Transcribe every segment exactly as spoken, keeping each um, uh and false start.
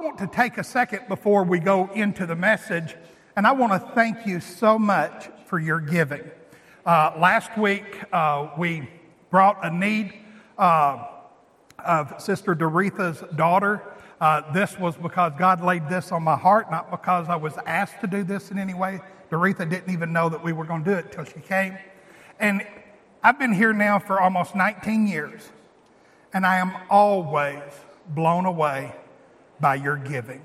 want to take a second before we go into the message, and I want to thank you so much for your giving. Uh, last week, uh, we brought a need uh, of Sister Doretha's daughter. Uh, this was because God laid this on my heart, not because I was asked to do this in any way. Doretha didn't even know that we were going to do it till she came. And I've been here now for almost nineteen years, and I am always blown away by your giving.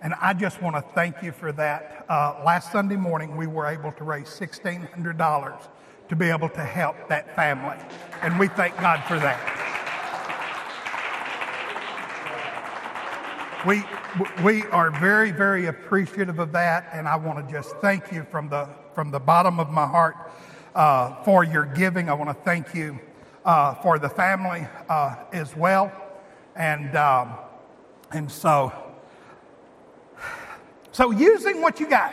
And I just want to thank you for that. Uh, last Sunday morning, we were able to raise sixteen hundred dollars to be able to help that family. And we thank God for that. We we are very, very appreciative of that, and I want to just thank you from the from the bottom of my heart uh, for your giving. I want to thank you uh, for the family uh, as well, and um, and so so using what you got.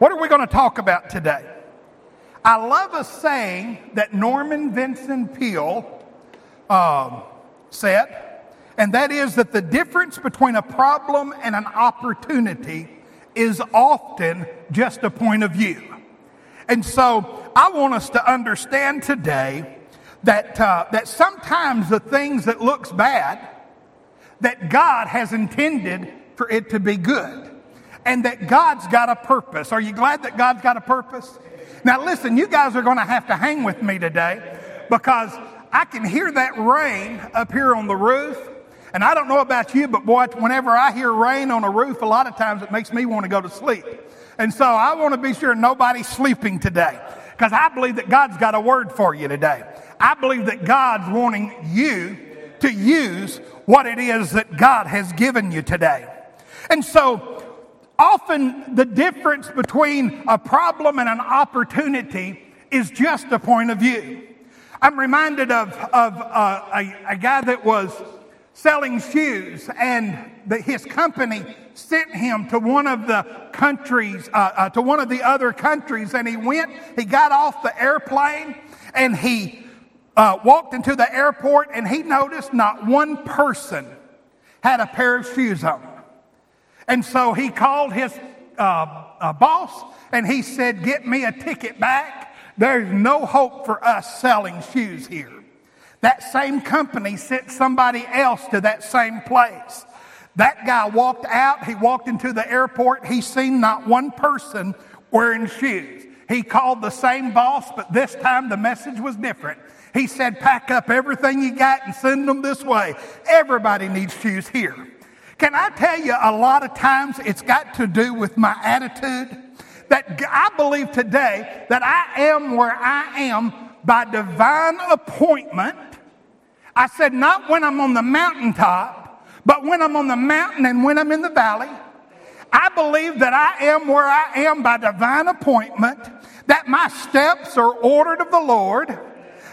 What are we going to talk about today? I love a saying that Norman Vincent Peale um, said. And that is that the difference between a problem and an opportunity is often just a point of view. And so I want us to understand today that uh, that sometimes the things that looks bad, that God has intended for it to be good. And that God's got a purpose. Are you glad that God's got a purpose? Now listen, you guys are going to have to hang with me today because I can hear that rain up here on the roof. And I don't know about you, but boy, whenever I hear rain on a roof, a lot of times it makes me want to go to sleep. And so I want to be sure nobody's sleeping today because I believe that God's got a word for you today. I believe that God's wanting you to use what it is that God has given you today. And so often the difference between a problem and an opportunity is just a point of view. I'm reminded of, of uh, a, a guy that was selling shoes, and the, his company sent him to one of the countries, uh, uh, to one of the other countries, and he went, he got off the airplane, and he uh, walked into the airport, and he noticed not one person had a pair of shoes on. And so he called his uh, uh, boss, and he said, "Get me a ticket back. There's no hope for us selling shoes here." That same company sent somebody else to that same place. That guy walked out. He walked into the airport. He seen not one person wearing shoes. He called the same boss, but this time the message was different. He said, "Pack up everything you got and send them this way. Everybody needs shoes here." Can I tell you, a lot of times it's got to do with my attitude. That I believe today that I am where I am by divine appointment. I said, not when I'm on the mountaintop, but when I'm on the mountain and when I'm in the valley. I believe that I am where I am by divine appointment, that my steps are ordered of the Lord,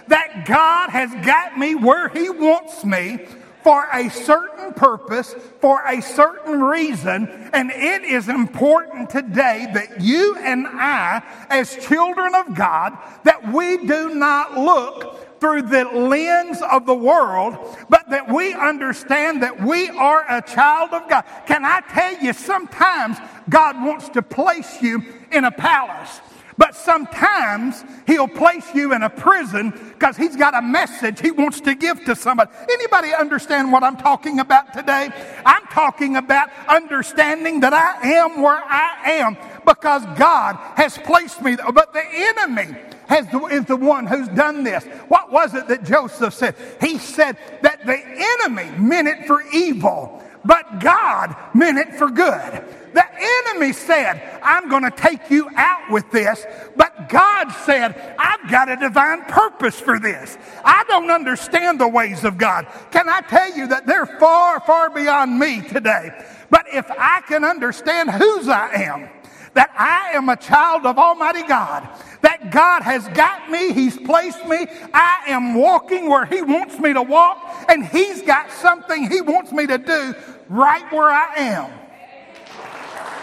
that God has got me where He wants me for a certain purpose, for a certain reason, and it is important today that you and I, as children of God, that we do not look through the lens of the world, but that we understand that we are a child of God. Can I tell you, sometimes God wants to place you in a palace. But sometimes He'll place you in a prison because He's got a message He wants to give to somebody. Anybody understand what I'm talking about today? I'm talking about understanding that I am where I am because God has placed me. But the enemy has, is the one who's done this. What was it that Joseph said? He said that the enemy meant it for evil, but God meant it for good. The enemy said, "I'm going to take you out with this," but God said, "I've got a divine purpose for this." I don't understand the ways of God. Can I tell you that they're far, far beyond me today? But if I can understand whose I am, that I am a child of Almighty God, that God has got me, He's placed me, I am walking where He wants me to walk, and He's got something He wants me to do right where I am.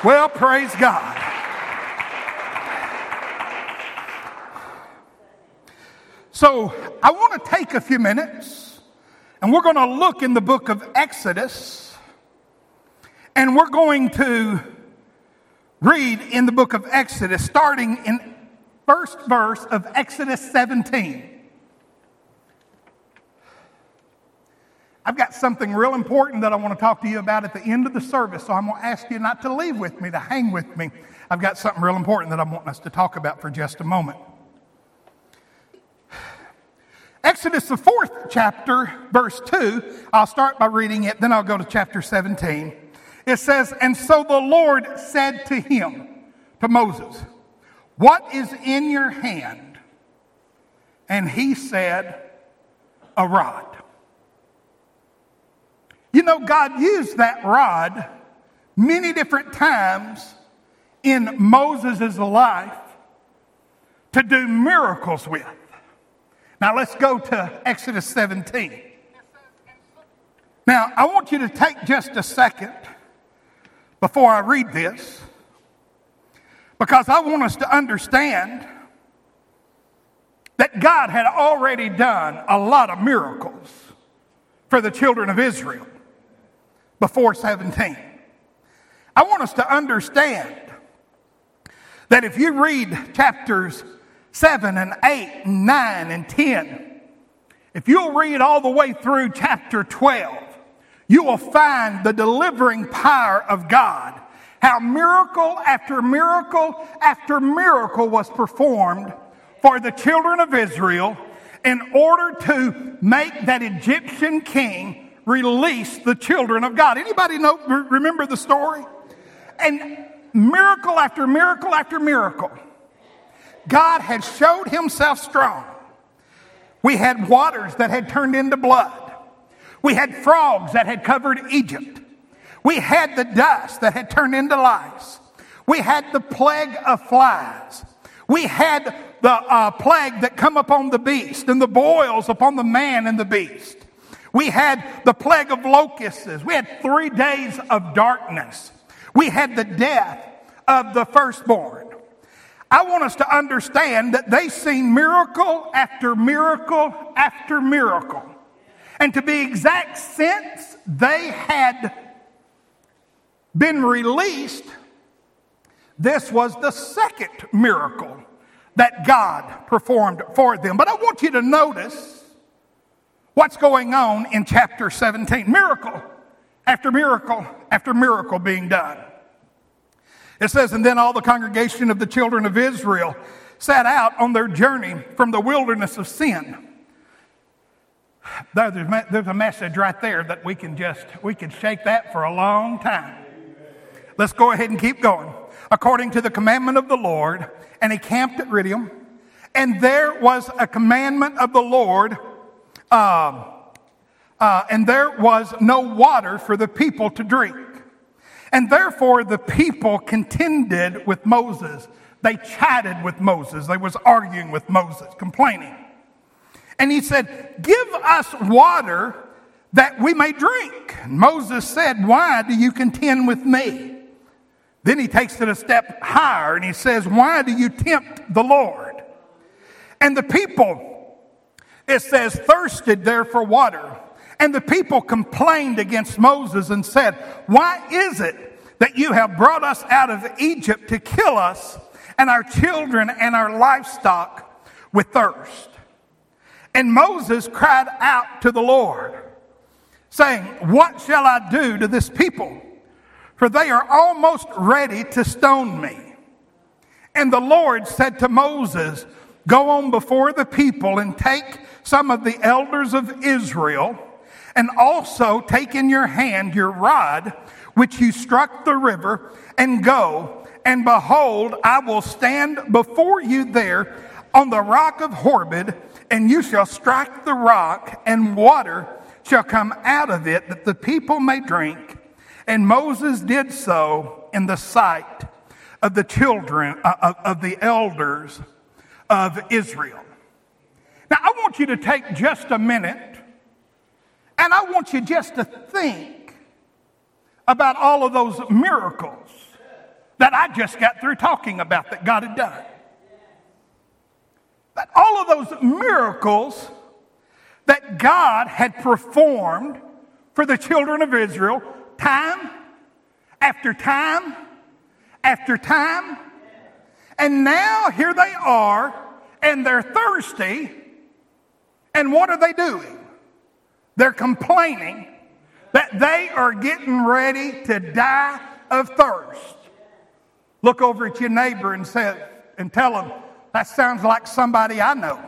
Well, praise God. So I want to take a few minutes, and we're going to look in the book of Exodus, And we're going to read in the book of Exodus, starting in first verse of Exodus seventeen. I've got something real important that I want to talk to you about at the end of the service, so I'm going to ask you not to leave with me, to hang with me. I've got something real important that I want us to talk about for just a moment. Exodus, the fourth chapter, verse two. I'll start by reading it, then I'll go to chapter seventeen. It says, "And so the Lord said to him, to Moses, what is in your hand? And he said, a rod." You know, God used that rod many different times in Moses' life to do miracles with. Now let's go to Exodus seventeen. Now I want you to take just a second before I read this, because I want us to understand that God had already done a lot of miracles for the children of Israel before seventeen. I want us to understand that if you read chapters seven and eight and nine and ten, if you'll read all the way through chapter twelve, you will find the delivering power of God, how miracle after miracle after miracle was performed for the children of Israel in order to make that Egyptian king release the children of God. Anybody know, remember the story? And miracle after miracle after miracle, God had showed himself strong. We had waters that had turned into blood. We had frogs that had covered Egypt. We had the dust that had turned into lice. We had the plague of flies. We had the uh, plague that come upon the beast, and the boils upon the man and the beast. We had the plague of locusts. We had three days of darkness. We had the death of the firstborn. I want us to understand that they seen miracle after miracle after miracle. And to be exact, since they had been released, this was the second miracle that God performed for them. But I want you to notice what's going on in chapter seventeen. Miracle after miracle after miracle being done. It says, "And then all the congregation of the children of Israel set out on their journey from the wilderness of sin." There's a message right there that we can just, we can shake that for a long time. Let's go ahead and keep going. "According to the commandment of the Lord, and he camped at Riddim. And there was a commandment of the Lord, uh, uh, and there was no water for the people to drink. And therefore the people contended with Moses." They chatted with Moses. They was arguing with Moses, complaining. "And he said, give us water that we may drink. And Moses said, why do you contend with me? Then he takes it a step higher and he says, why do you tempt the Lord? And the people," it says, "thirsted there for water. And the people complained against Moses and said, why is it that you have brought us out of Egypt to kill us and our children and our livestock with thirst? And Moses cried out to the Lord, saying, what shall I do to this people? For they are almost ready to stone me. And the Lord said to Moses, go on before the people and take some of the elders of Israel, and also take in your hand your rod, which you struck the river, and go. And behold, I will stand before you there on the rock of Horeb, and you shall strike the rock, and water shall come out of it, that the people may drink. And Moses did so in the sight of the children, uh, of the elders of Israel." Now, I want you to take just a minute, and I want you just to think about all of those miracles that I just got through talking about that God had done. But all of those miracles that God had performed for the children of Israel time after time after time. And now here they are, and they're thirsty. And what are they doing? They're complaining that they are getting ready to die of thirst. Look over at your neighbor and say, and tell them, that sounds like somebody I know.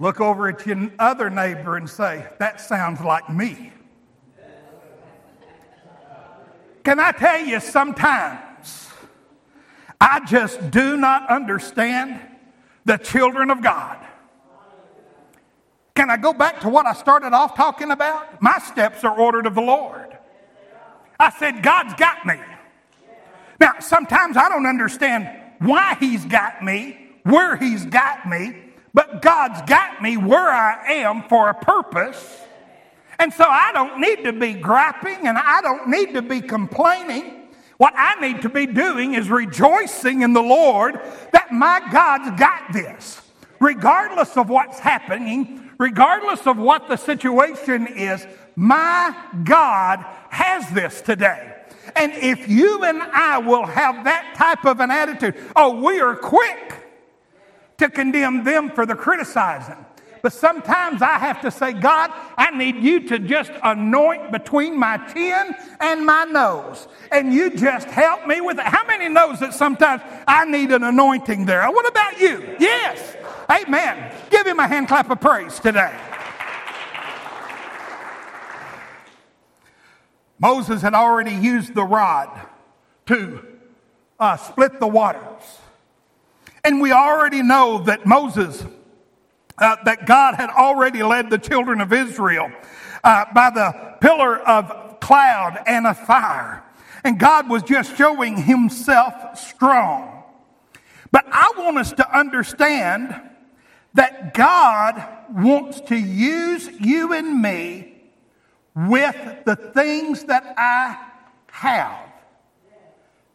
Look over at your other neighbor and say, that sounds like me. Can I tell you, sometimes I just do not understand the children of God. Can I go back to what I started off talking about? My steps are ordered of the Lord. I said, God's got me. Now, sometimes I don't understand why he's got me, where he's got me, but God's got me where I am for a purpose. And so I don't need to be griping, and I don't need to be complaining. What I need to be doing is rejoicing in the Lord that my God's got this. Regardless of what's happening, regardless of what the situation is, my God has this today. And if you and I will have that type of an attitude, oh, we are quick to condemn them for the criticizing. But sometimes I have to say, God, I need you to just anoint between my chin and my nose. And you just help me with it. How many knows that sometimes I need an anointing there? What about you? Yes. Amen. Give him a hand clap of praise today. Moses had already used the rod to uh, split the waters. And we already know that Moses... Uh, that God had already led the children of Israel uh, by the pillar of cloud and a fire. And God was just showing himself strong. But I want us to understand that God wants to use you and me with the things that I have,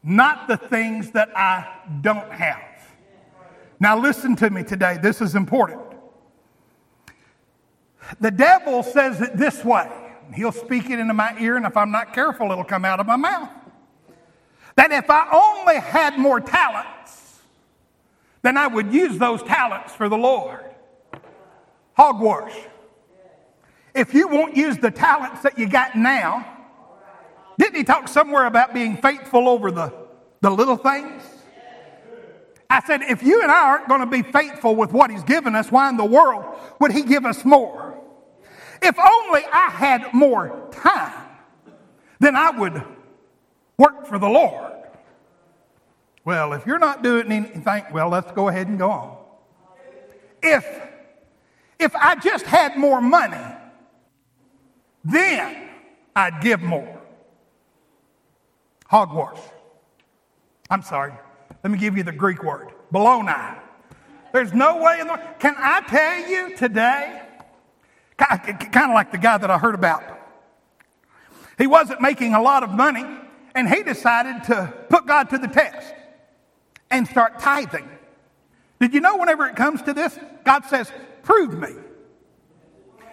not the things that I don't have. Now listen to me today. This is important. The devil says it this way. He'll speak it into my ear, and if I'm not careful, it'll come out of my mouth. That if I only had more talents, then I would use those talents for the Lord. Hogwash. If you won't use the talents that you got now, didn't he talk somewhere about being faithful over the, the little things? I said, if you and I aren't going to be faithful with what he's given us, why in the world would he give us more? If only I had more time, then I would work for the Lord. Well, if you're not doing anything, well, let's go ahead and go on. If, if I just had more money, then I'd give more. Hogwash. I'm sorry. Let me give you the Greek word, baloney. There's no way in the world. Can I tell you today, kind of like the guy that I heard about. He wasn't making a lot of money, and he decided to put God to the test and start tithing. Did you know whenever it comes to this, God says, prove me.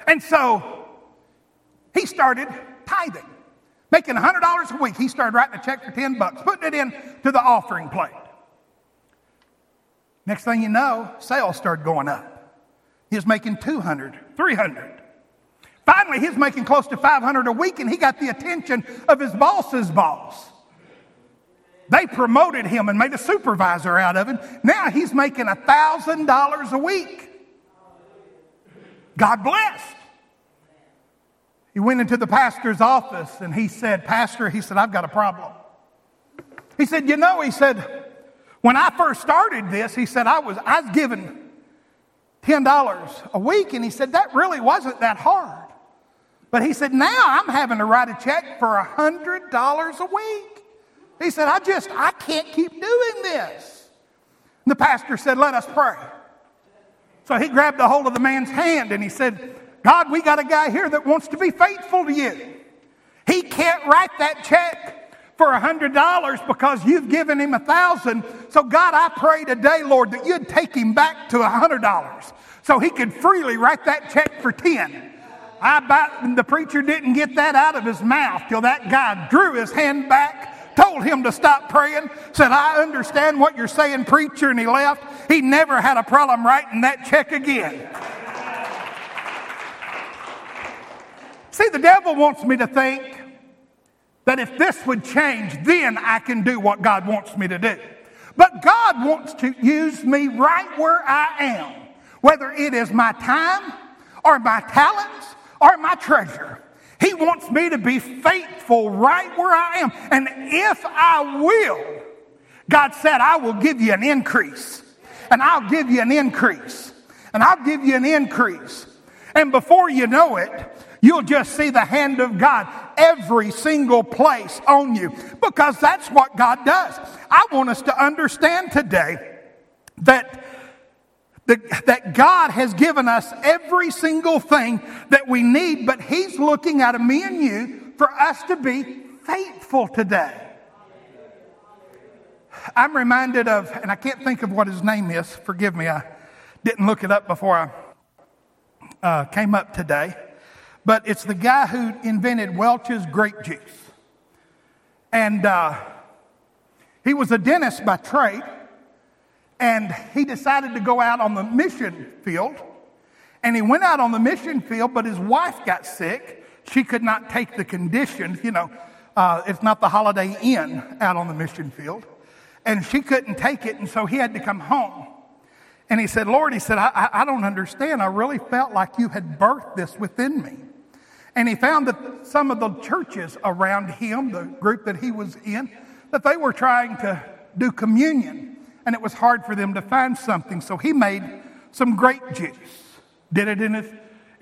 And so he started tithing, making one hundred dollars a week. He started writing a check for ten bucks, putting it in to the offering plate. Next thing you know, sales started going up. He was making two hundred, three hundred. Finally, he was making close to five hundred a week, and he got the attention of his boss's boss. They promoted him and made a supervisor out of him. Now he's making one thousand dollars a week. God blessed. He went into the pastor's office, and he said, Pastor, he said, I've got a problem. He said, you know, he said, when I first started this, he said, I was I was given ten dollars a week. And he said, that really wasn't that hard. But he said, now I'm having to write a check for one hundred dollars a week. He said, I just, I can't keep doing this. And the pastor said, let us pray. So he grabbed a hold of the man's hand and he said, God, we got a guy here that wants to be faithful to you. He can't write that check for one hundred dollars because you've given him one thousand dollars. So God, I pray today, Lord, that you'd take him back to one hundred dollars so he could freely write that check for ten dollars. I buy, the preacher didn't get that out of his mouth till that guy drew his hand back, told him to stop praying, said, I understand what you're saying, preacher, and he left. He never had a problem writing that check again. See, the devil wants me to think that if this would change, then I can do what God wants me to do. But God wants to use me right where I am, whether it is my time or my talents or my treasure. He wants me to be faithful right where I am. And if I will, God said, I will give you an increase. And I'll give you an increase. And I'll give you an increase. And before you know it, you'll just see the hand of God every single place on you, because that's what God does. I want us to understand today that the, that God has given us every single thing that we need, but He's looking out of me and you for us to be faithful today. I'm reminded of, and I can't think of what his name is. Forgive me, I didn't look it up before I uh, came up today. But it's the guy who invented Welch's grape juice. And uh, he was a dentist by trade. And he decided to go out on the mission field. And he went out on the mission field, but his wife got sick. She could not take the conditions. You know, uh, it's not the Holiday Inn out on the mission field. And she couldn't take it, and so he had to come home. And he said, Lord, he said, I, I, I don't understand. I really felt like you had birthed this within me. And he found that some of the churches around him, the group that he was in, that they were trying to do communion. And it was hard for them to find something. So he made some grape juice, did it in his,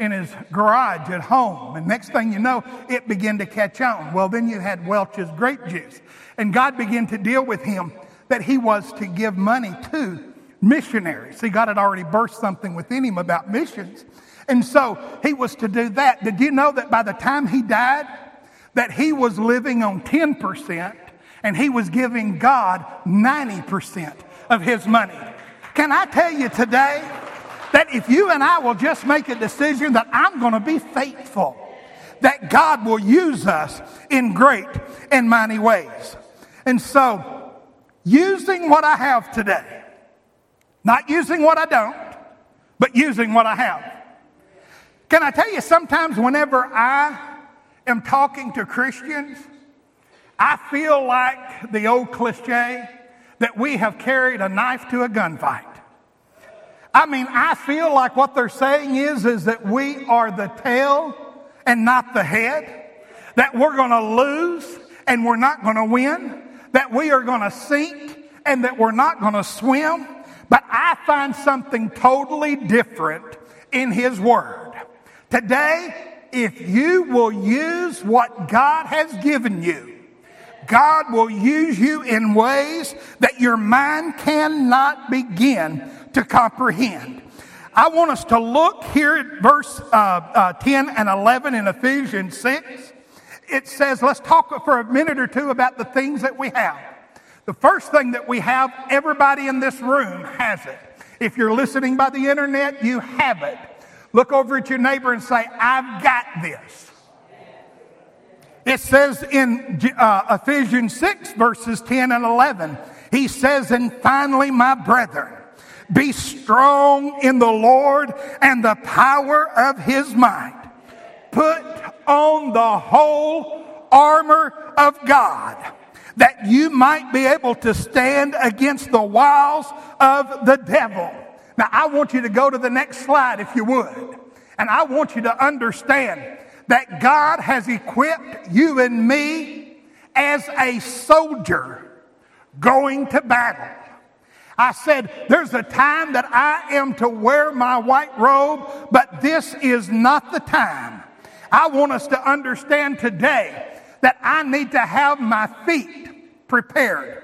in his garage at home. And next thing you know, it began to catch on. Well, then you had Welch's grape juice. And God began to deal with him that he was to give money to missionaries. See, God had already burst something within him about missions. And so he was to do that. Did you know that by the time he died, that he was living on ten percent and he was giving God ninety percent of his money? Can I tell you today that if you and I will just make a decision that I'm going to be faithful, that God will use us in great and mighty ways. And so, using what I have today, not using what I don't, but using what I have. Can I tell you, sometimes whenever I am talking to Christians, I feel like the old cliche that we have carried a knife to a gunfight. I mean, I feel like what they're saying is, is that we are the tail and not the head, that we're going to lose and we're not going to win, that we are going to sink and that we're not going to swim. But I find something totally different in His Word. Today, if you will use what God has given you, God will use you in ways that your mind cannot begin to comprehend. I want us to look here at verse uh, uh, ten and eleven in Ephesians six. It says, let's talk for a minute or two about the things that we have. The first thing that we have, everybody in this room has it. If you're listening by the internet, you have it. Look over at your neighbor and say, I've got this. It says in uh, Ephesians six, verses ten and eleven, he says, and finally, my brethren, be strong in the Lord and the power of his might. Put on the whole armor of God, that you might be able to stand against the wiles of the devil. Now, I want you to go to the next slide, if you would. And I want you to understand that God has equipped you and me as a soldier going to battle. I said, there's a time that I am to wear my white robe, but this is not the time. I want us to understand today that I need to have my feet prepared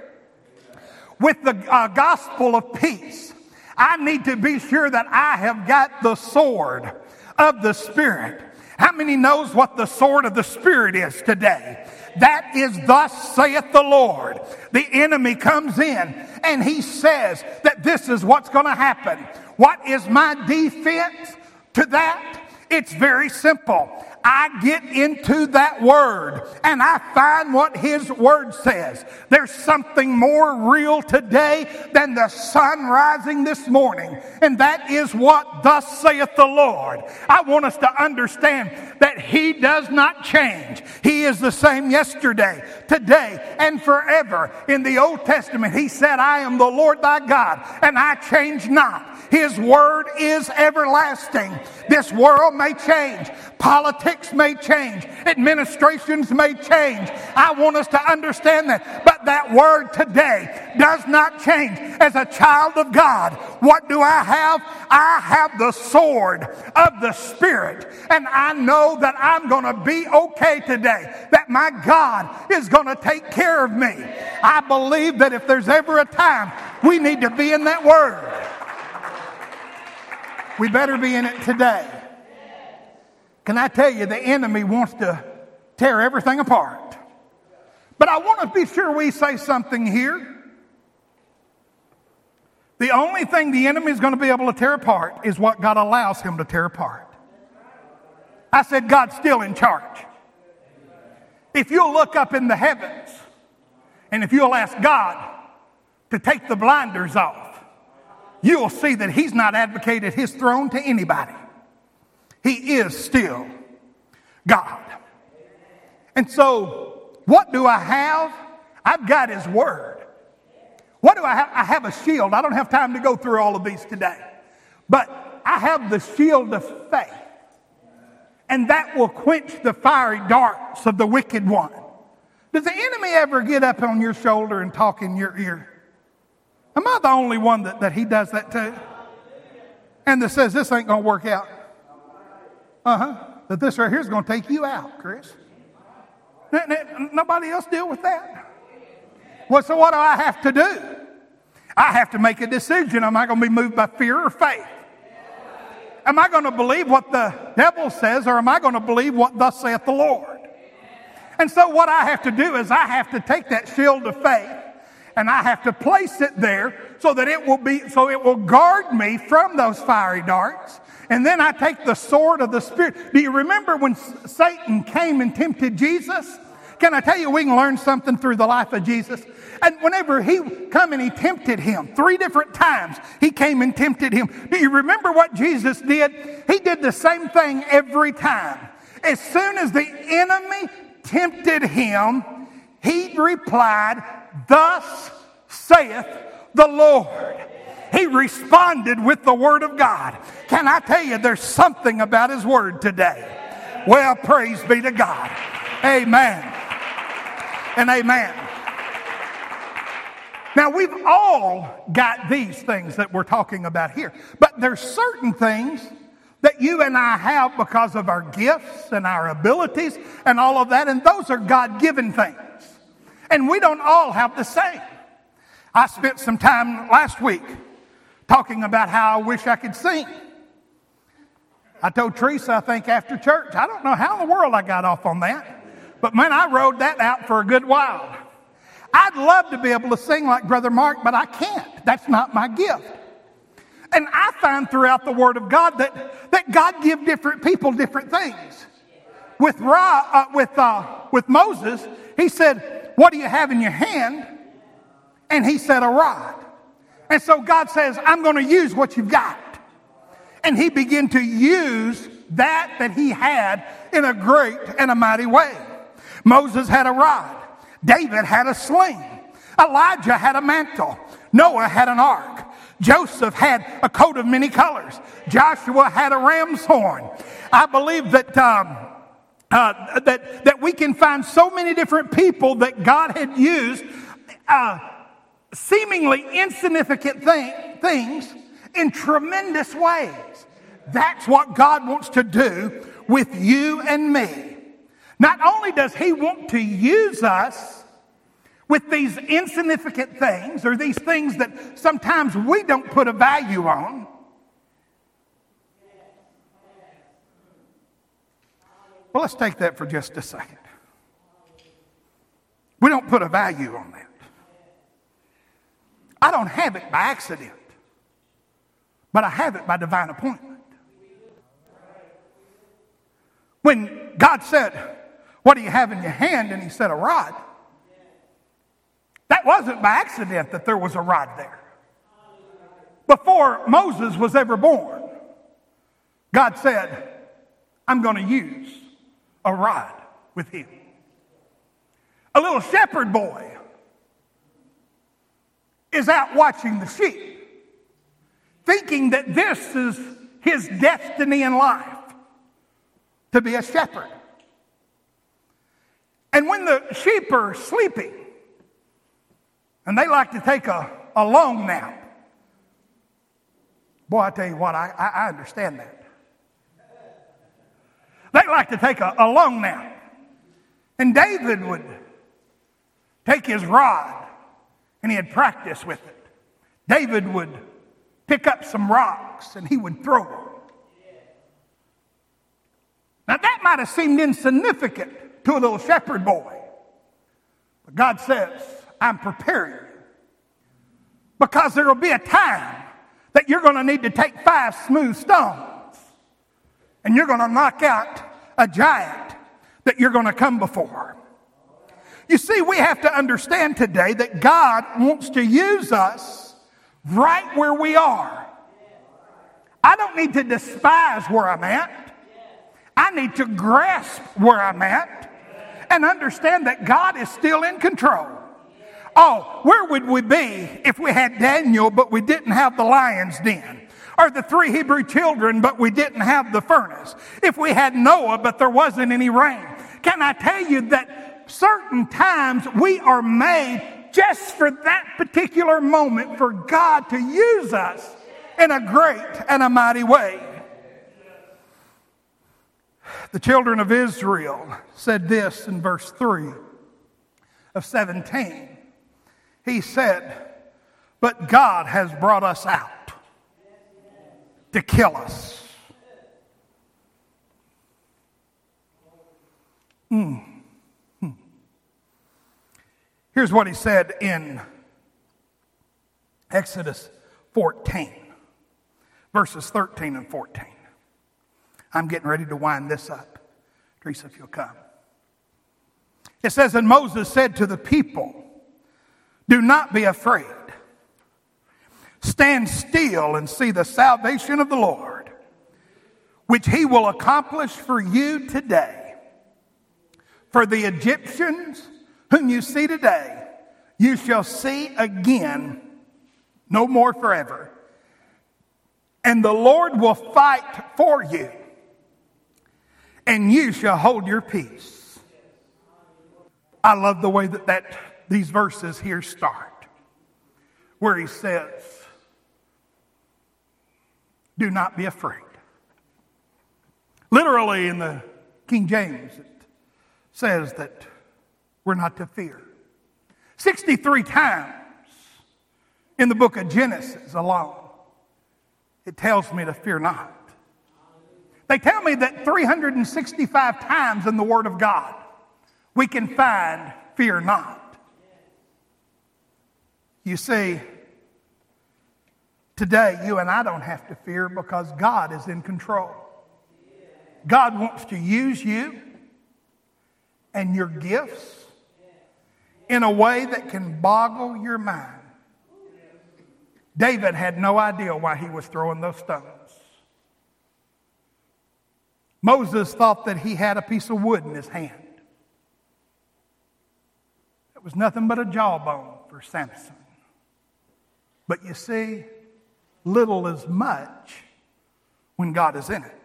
with the uh, gospel of peace. I need to be sure that I have got the sword of the Spirit. How many knows what the sword of the Spirit is today? That is, thus saith the Lord. The enemy comes in and he says that this is what's going to happen. What is my defense to that? It's very simple. I get into that word and I find what his word says. There's something more real today than the sun rising this morning. And that is what thus saith the Lord. I want us to understand that he does not change. He is the same yesterday, today, and forever. In the Old Testament, he said, I am the Lord thy God, and I change not. His word is everlasting. This world may change. Politics may change. Administrations may change. I want us to understand that. But that word today does not change. As a child of God, what do I have? I have the sword of the Spirit. And I know that I'm going to be okay today. That my God is going to take care of me. I believe that if there's ever a time, we need to be in that word. We better be in it today. Can I tell you, the enemy wants to tear everything apart. But I want to be sure we say something here. The only thing the enemy is going to be able to tear apart is what God allows him to tear apart. I said, God's still in charge. If you'll look up in the heavens, and if you'll ask God to take the blinders off, you'll see that he's not advocated his throne to anybody. He is still God. And so, what do I have? I've got his word. What do I have? I have a shield. I don't have time to go through all of these today. But I have the shield of faith. And that will quench the fiery darts of the wicked one. Does the enemy ever get up on your shoulder and talk in your ear? Am I the only one that, that he does that to? And that says this ain't going to work out. Uh-huh. That this right here is going to take you out, Chris. Nobody else deal with that. Well, so what do I have to do? I have to make a decision. Am I going to be moved by fear or faith? Am I going to believe what the devil says, or am I going to believe what thus saith the Lord? And so what I have to do is I have to take that shield of faith, and I have to place it there so that it will be, so it will guard me from those fiery darts. And then I take the sword of the Spirit. Do you remember when Satan came and tempted Jesus? Can I tell you, we can learn something through the life of Jesus. And whenever he come and he tempted him, three different times he came and tempted him. Do you remember what Jesus did? He did the same thing every time. As soon as the enemy tempted him, he replied, thus saith the Lord. He responded with the word of God. Can I tell you, there's something about his word today. Well, praise be to God. Amen. And amen. Now, we've all got these things that we're talking about here. But there's certain things that you and I have because of our gifts and our abilities and all of that. And those are God-given things. And we don't all have the same. I spent some time last week talking about how I wish I could sing. I told Teresa, I think, after church, I don't know how in the world I got off on that. But, man, I rode that out for a good while. I'd love to be able to sing like Brother Mark, but I can't. That's not my gift. And I find throughout the Word of God that, that God give different people different things. With, Ra, uh, with, uh, with Moses, he said, what do you have in your hand? And he said, a rod. And so God says, I'm going to use what you've got. And he began to use that that he had in a great and a mighty way. Moses had a rod. David had a sling. Elijah had a mantle. Noah had an ark. Joseph had a coat of many colors. Joshua had a ram's horn. I believe that... Um, Uh, that, that we can find so many different people that God had used uh, seemingly insignificant thing, things in tremendous ways. That's what God wants to do with you and me. Not only does he want to use us with these insignificant things or these things that sometimes we don't put a value on, well, let's take that for just a second. We don't put a value on that. I don't have it by accident, but I have it by divine appointment. When God said, what do you have in your hand? And he said, a rod. That wasn't by accident that there was a rod there. Before Moses was ever born, God said, I'm going to use a rod with him. A little shepherd boy is out watching the sheep, thinking that this is his destiny in life, to be a shepherd. And when the sheep are sleeping, and they like to take a, a long nap, boy, I tell you what, I, I understand that. They like to take a, a long nap. And David would take his rod, and he had practice with it. David would pick up some rocks, and he would throw them. Now, that might have seemed insignificant to a little shepherd boy. But God says, I'm preparing you. Because there will be a time that you're going to need to take five smooth stones. And you're going to knock out a giant that you're going to come before. You see, we have to understand today that God wants to use us right where we are. I don't need to despise where I'm at. I need to grasp where I'm at and understand that God is still in control. Oh, where would we be if we had Daniel but we didn't have the lion's den? Or the three Hebrew children but we didn't have the furnace? If we had Noah but there wasn't any rain? Can I tell you that certain times we are made just for that particular moment for God to use us in a great and a mighty way. The children of Israel said this in verse three of seventeen. He said, but God has brought us out to kill us. Mm. Hmm. Here's what he said in Exodus fourteen, verses thirteen and fourteen. I'm getting ready to wind this up. Teresa, if you'll come. It says, and Moses said to the people, do not be afraid. Stand still and see the salvation of the Lord, which he will accomplish for you today. For the Egyptians whom you see today, you shall see again no more forever. And the Lord will fight for you. And you shall hold your peace. I love the way that, that these verses here start. Where he says, do not be afraid. Literally in the King James it says that we're not to fear. sixty-three times in the book of Genesis alone it tells me to fear not. They tell me that three hundred sixty-five times in the Word of God, we can find fear not. You see, today you and I don't have to fear because God is in control. God wants to use you and your gifts in a way that can boggle your mind. David had no idea why he was throwing those stones. Moses thought that he had a piece of wood in his hand. It was nothing but a jawbone for Samson. But you see, little is much when God is in it.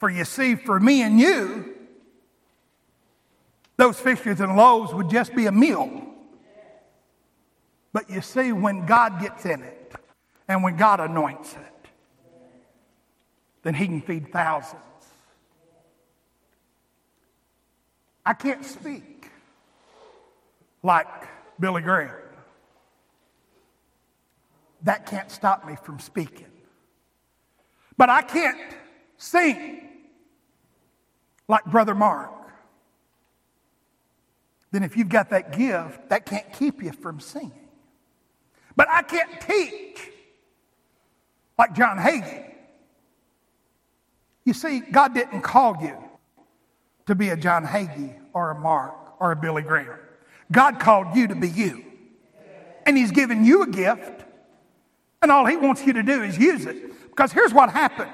For you see, for me and you, those fishes and loaves would just be a meal. But you see, when God gets in it, and when God anoints it, then he can feed thousands. I can't speak like Billy Graham. That can't stop me from speaking. But I can't sing like Brother Mark. Then if you've got that gift, that can't keep you from singing. But I can't teach like John Hagee. You see, God didn't call you to be a John Hagee or a Mark or a Billy Graham. God called you to be you. And he's given you a gift. And all he wants you to do is use it. Because here's what happens.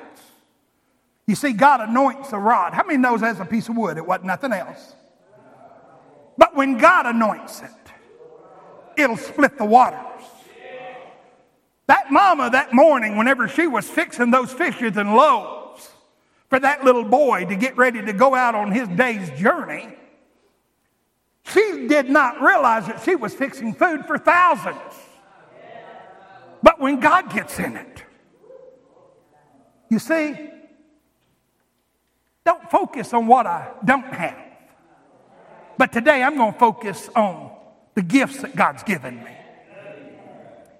You see, God anoints a rod. How many knows that's a piece of wood? It wasn't nothing else. But when God anoints it, it'll split the waters. That mama that morning, whenever she was fixing those fishes and loaves for that little boy to get ready to go out on his day's journey, she did not realize that she was fixing food for thousands. But when God gets in it, you see, don't focus on what I don't have. But today I'm going to focus on the gifts that God's given me.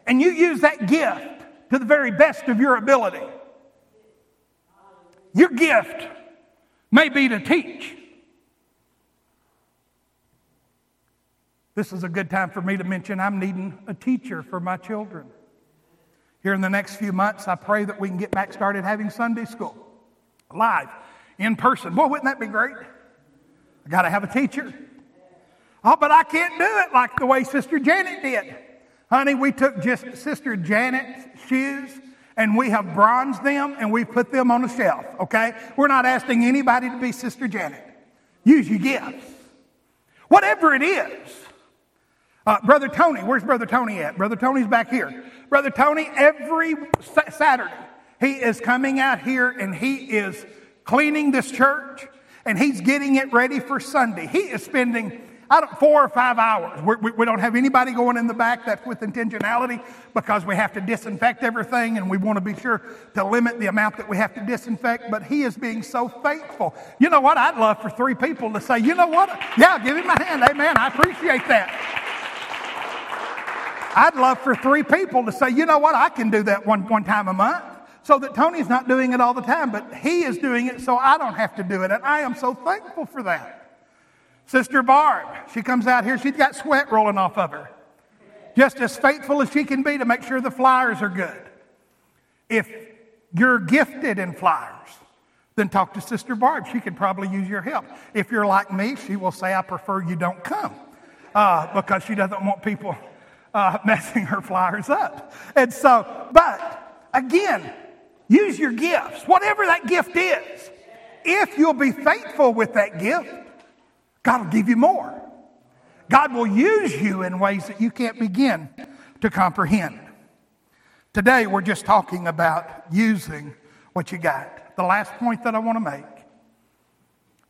And you use that gift to the very best of your ability. Your gift may be to teach. This is a good time for me to mention I'm needing a teacher for my children. Here in the next few months, I pray that we can get back started having Sunday school. Live, in person. Boy, wouldn't that be great? I got to have a teacher. Oh, but I can't do it like the way Sister Janet did. Honey, we took just Sister Janet's shoes and we have bronzed them and we put them on a shelf, okay? We're not asking anybody to be Sister Janet. Use your gifts. Whatever it is. Uh, Brother Tony, where's Brother Tony at? Brother Tony's back here. Brother Tony, every Saturday, he is coming out here and he is cleaning this church and he's getting it ready for Sunday. He is spending... I don't, four or five hours. We're, we, we don't have anybody going in the back. That's with intentionality because we have to disinfect everything and we want to be sure to limit the amount that we have to disinfect. But he is being so faithful. You know what? I'd love for three people to say, you know what? Yeah, give him a hand. Amen. I appreciate that. I'd love for three people to say, you know what? I can do that one, one time a month. So that Tony's not doing it all the time, but he is doing it so I don't have to do it. And I am so thankful for that. Sister Barb, she comes out here, she's got sweat rolling off of her. Just as faithful as she can be to make sure the flyers are good. If you're gifted in flyers, then talk to Sister Barb. She could probably use your help. If you're like me, she will say, I prefer you don't come. Uh, because she doesn't want people uh, messing her flyers up. And so, but again, use your gifts. Whatever that gift is. If you'll be faithful with that gift, God will give you more. God will use you in ways that you can't begin to comprehend. Today, we're just talking about using what you got. The last point that I want to make.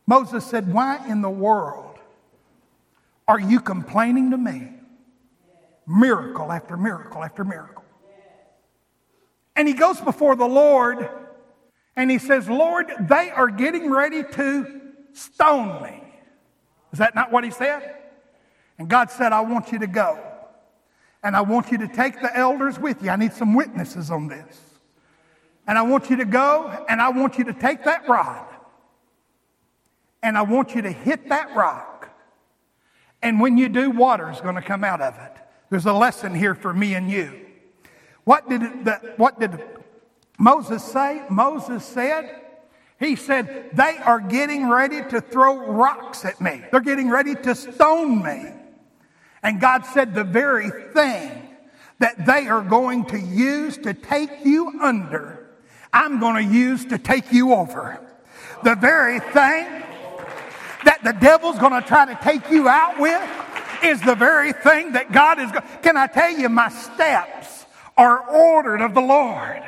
Moses said, why in the world are you complaining to me? Miracle after miracle after miracle. And he goes before the Lord and he says, Lord, they are getting ready to stone me. Is that not what he said? And God said, I want you to go. And I want you to take the elders with you. I need some witnesses on this. And I want you to go and I want you to take that rod. And I want you to hit that rock. And when you do, water is going to come out of it. There's a lesson here for me and you. What did, the, what did Moses say? Moses said... He said, they are getting ready to throw rocks at me. They're getting ready to stone me. And God said the very thing that they are going to use to take you under, I'm going to use to take you over. The very thing that the devil's going to try to take you out with is the very thing that God is going to. Can I tell you, my steps are ordered of the Lord.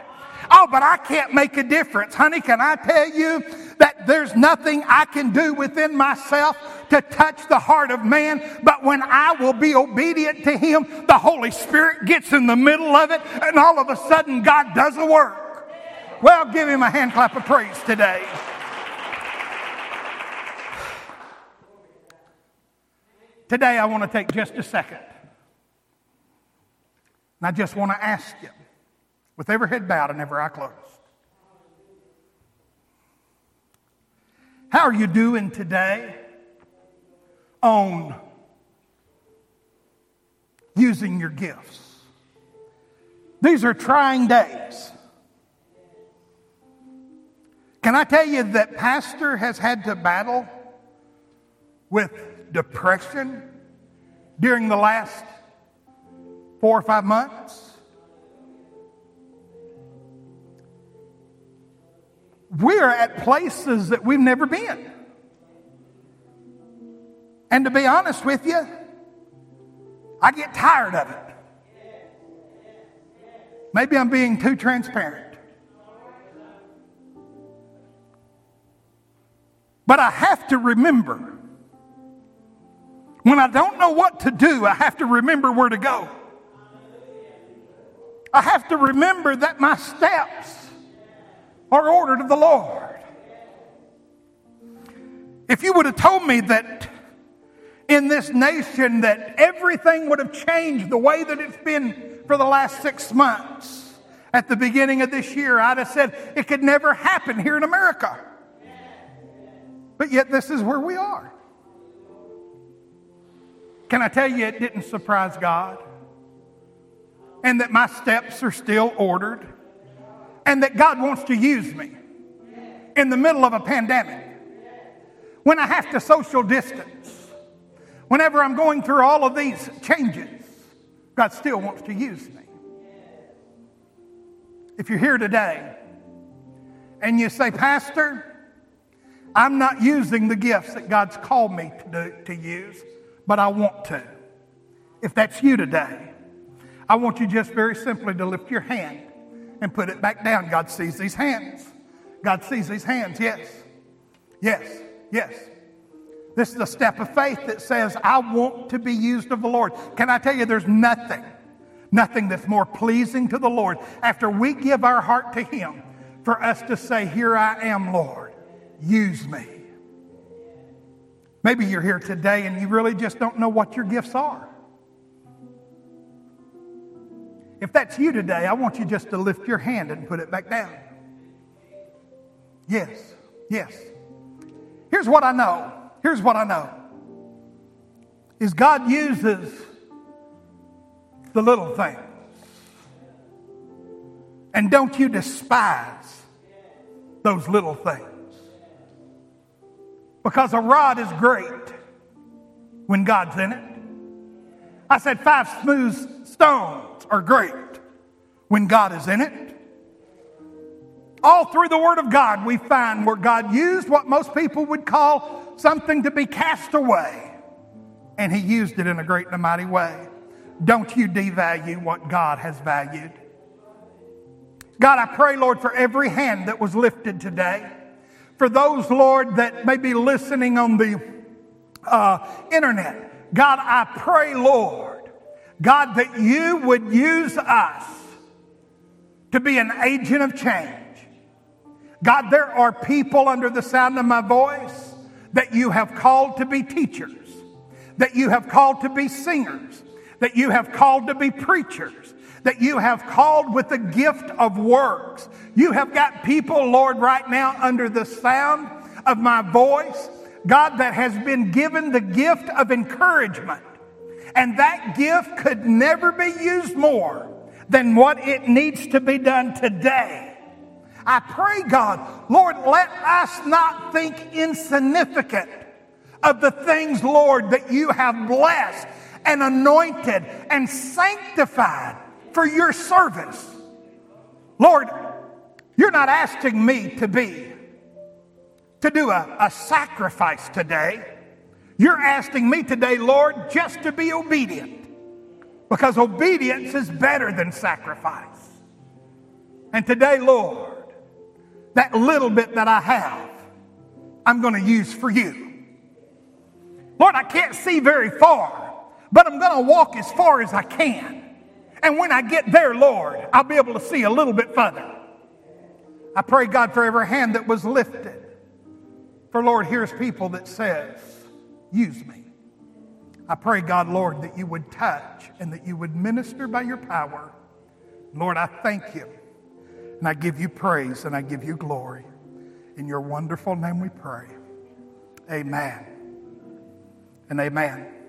Oh, but I can't make a difference. Honey, can I tell you that there's nothing I can do within myself to touch the heart of man? But when I will be obedient to him, the Holy Spirit gets in the middle of it, and all of a sudden God does the work. Well, give him a hand clap of praise today. Today I want to take just a second. And I just want to ask you. With every head bowed and every eye closed. How are you doing today on using your gifts? These are trying days. Can I tell you that Pastor has had to battle with depression during the last four or five months? We're at places that we've never been. And to be honest with you, I get tired of it. Maybe I'm being too transparent. But I have to remember. When I don't know what to do, I have to remember where to go. I have to remember that my steps are ordered of the Lord. If you would have told me that in this nation that everything would have changed the way that it's been for the last six months at the beginning of this year, I'd have said it could never happen here in America. But yet this is where we are. Can I tell you it didn't surprise God? And that my steps are still ordered. And that God wants to use me in the middle of a pandemic, when I have to social distance, whenever I'm going through all of these changes, God still wants to use me. If you're here today and you say, Pastor, I'm not using the gifts that God's called me to, do, to use, but I want to. If that's you today, I want you just very simply to lift your hand and put it back down. God sees these hands. God sees these hands. Yes. Yes. Yes. This is a step of faith that says, I want to be used of the Lord. Can I tell you, there's nothing, nothing that's more pleasing to the Lord after we give our heart to Him for us to say, here I am, Lord. Use me. Maybe you're here today and you really just don't know what your gifts are. If that's you today, I want you just to lift your hand and put it back down. Yes, yes. Here's what I know. Here's what I know. Is God uses the little things. And don't you despise those little things. Because a rod is great when God's in it. I said five smooth stones are great when God is in it. All through the Word of God, we find where God used what most people would call something to be cast away, and He used it in a great and a mighty way. Don't you devalue what God has valued. God, I pray, Lord, for every hand that was lifted today, for those, Lord, that may be listening on the uh, internet. God, I pray, Lord, God, that you would use us to be an agent of change. God, there are people under the sound of my voice that you have called to be teachers, that you have called to be singers, that you have called to be preachers, that you have called with the gift of works. You have got people, Lord, right now under the sound of my voice, God, that has been given the gift of encouragement. And that gift could never be used more than what it needs to be done today. I pray, God, Lord, let us not think insignificant of the things, Lord, that you have blessed and anointed and sanctified for your service. Lord, you're not asking me to be, to do a, a sacrifice today. You're asking me today, Lord, just to be obedient, because obedience is better than sacrifice. And today, Lord, that little bit that I have, I'm going to use for you. Lord, I can't see very far, but I'm going to walk as far as I can. And when I get there, Lord, I'll be able to see a little bit further. I pray, God, for every hand that was lifted. For, Lord, here's people that says, use me. I pray, God, Lord, that you would touch and that you would minister by your power. Lord, I thank you. And I give you praise and I give you glory. In your wonderful name we pray. Amen. And amen.